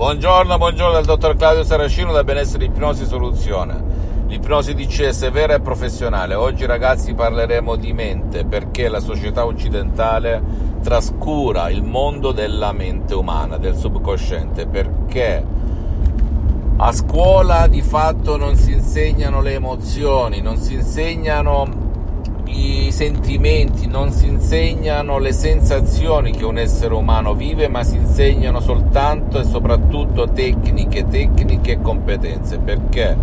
Buongiorno dal dottor Claudio Saracino da Benessere Ipnosi Soluzione. L'ipnosi DCS vera e professionale. Oggi ragazzi parleremo di mente, perché la società occidentale trascura il mondo della mente umana, del subconsciente, perché a scuola di fatto non si insegnano le emozioni, non si insegnano i sentimenti, non si insegnano le sensazioni che un essere umano vive, ma si insegnano soltanto e soprattutto tecniche e competenze, perché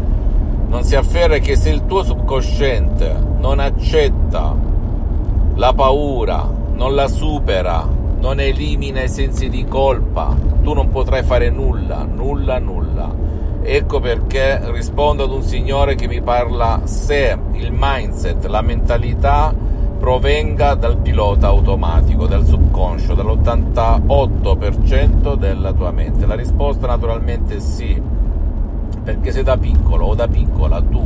non si afferra che se il tuo subconsciente non accetta la paura, non la supera, non elimina i sensi di colpa, tu non potrai fare nulla. Ecco perché rispondo ad un signore che mi parla se il mindset, la mentalità provenga dal pilota automatico, dal subconscio, dall'88% della tua mente. La risposta naturalmente è sì, perché se da piccolo o da piccola tu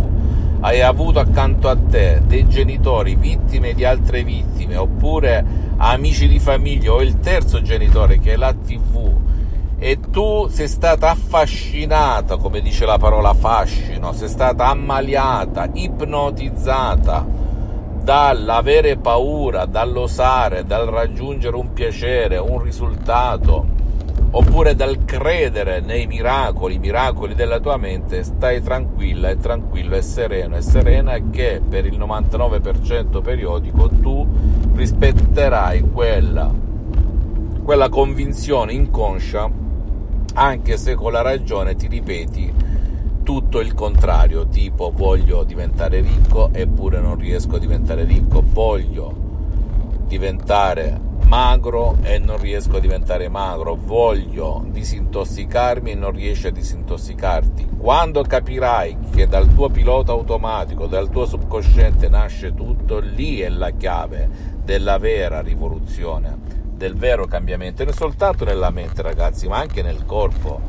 hai avuto accanto a te dei genitori vittime di altre vittime, oppure amici di famiglia o il terzo genitore che è la TV, e tu sei stata affascinata, come dice la parola fascino, sei stata ammaliata, ipnotizzata dall'avere paura, dall'osare, dal raggiungere un piacere, un risultato, oppure dal credere nei miracoli della tua mente. Stai tranquilla e tranquillo e sereno e serena che per il 99% periodico tu rispetterai quella convinzione inconscia, anche se con la ragione ti ripeti tutto il contrario, tipo voglio diventare ricco eppure non riesco a diventare ricco, voglio diventare magro e non riesco a diventare magro, voglio disintossicarmi e non riesci a disintossicarti. Quando capirai che dal tuo pilota automatico, dal tuo subconsciente nasce tutto, lì è la chiave della vera rivoluzione, del vero cambiamento, non soltanto nella mente ragazzi, ma anche nel corpo.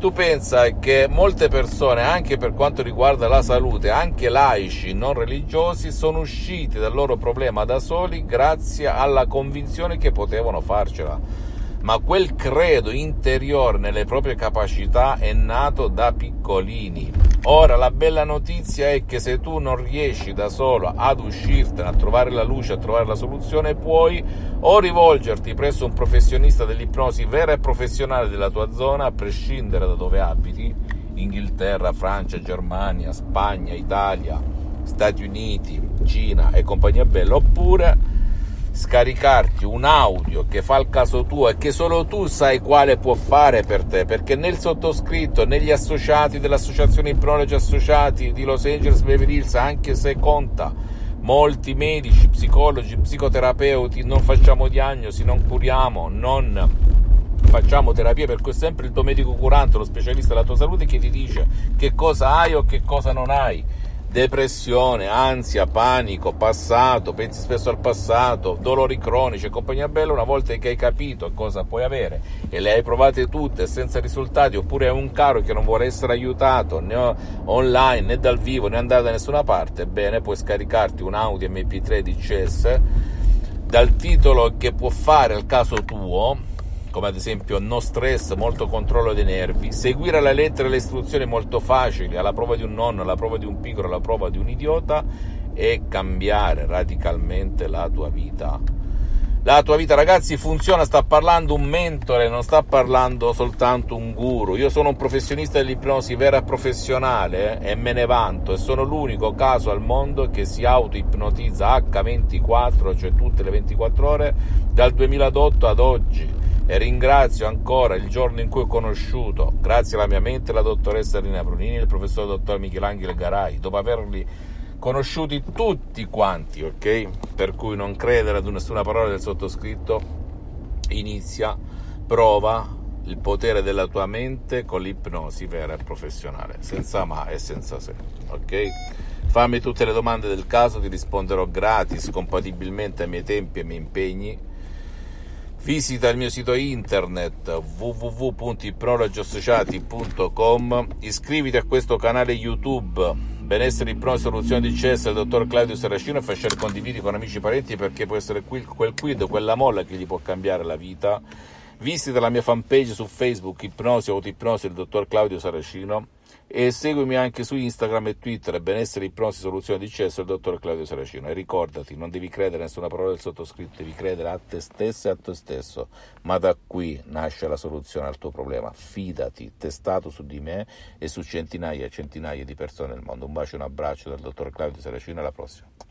Tu pensa che molte persone, anche per quanto riguarda la salute, anche laici, non religiosi, sono usciti dal loro problema da soli grazie alla convinzione che potevano farcela, ma quel credo interiore nelle proprie capacità è nato da piccolini. Ora la bella notizia è che se tu non riesci da solo ad uscirtene, a trovare la luce, a trovare la soluzione, puoi o rivolgerti presso un professionista dell'ipnosi vera e professionale della tua zona, a prescindere da dove abiti, Inghilterra, Francia, Germania, Spagna, Italia, Stati Uniti, Cina e compagnia bella, oppure scaricarti un audio che fa il caso tuo e che solo tu sai quale può fare per te, perché nel sottoscritto, negli associati dell'associazione Ipnologi Associati di Los Angeles Beverly Hills, anche se conta molti medici, psicologi, psicoterapeuti, non facciamo diagnosi, non curiamo, non facciamo terapia, per cui è sempre il tuo medico curante, lo specialista della tua salute, che ti dice che cosa hai o che cosa non hai. Depressione, ansia, panico, passato, pensi spesso al passato, dolori cronici e compagnia bella. Una volta che hai capito cosa puoi avere e le hai provate tutte senza risultati, oppure è un caro che non vuole essere aiutato né online né dal vivo né andare da nessuna parte, bene, puoi scaricarti un audio mp3 DCS dal titolo che può fare al caso tuo, come ad esempio no stress, molto controllo dei nervi, seguire alla lettera le istruzioni molto facili, alla prova di un nonno, alla prova di un piccolo, alla prova di un idiota, e cambiare radicalmente la tua vita. La tua vita ragazzi funziona, sta parlando un mentore, non sta parlando soltanto un guru. Io sono un professionista dell'ipnosi vera e professionale e me ne vanto, e sono l'unico caso al mondo che si autoipnotizza H24, cioè tutte le 24 ore, dal 2008 ad oggi. E ringrazio ancora il giorno in cui ho conosciuto, grazie alla mia mente, la dottoressa Rina Brunini e il professor dottor Michelangelo Garai, dopo averli conosciuti tutti quanti, ok? Per cui non credere ad nessuna parola del sottoscritto, inizia, prova il potere della tua mente con l'ipnosi vera e professionale, senza ma e senza se, ok? Fammi tutte le domande del caso, ti risponderò gratis, compatibilmente ai miei tempi e ai miei impegni. Visita il mio sito internet www.ipnologiassociati.com, iscriviti a questo canale YouTube Benessere Ipnosi Soluzione DCS del dottor Claudio Saracino e fai share, condividi con amici e parenti, perché può essere quel quid, quella molla che gli può cambiare la vita. Visita la mia fanpage su Facebook, Ipnosi o Autoipnosi, il dottor Claudio Saracino, e seguimi anche su Instagram e Twitter, Benessere Ipnosi Soluzione DCS, il dottor Claudio Saracino. E ricordati, non devi credere a nessuna parola del sottoscritto, devi credere a te stessa e a te stesso, ma da qui nasce la soluzione al tuo problema. Fidati, testato su di me e su centinaia e centinaia di persone nel mondo. Un bacio e un abbraccio dal dottor Claudio Saracino, alla prossima.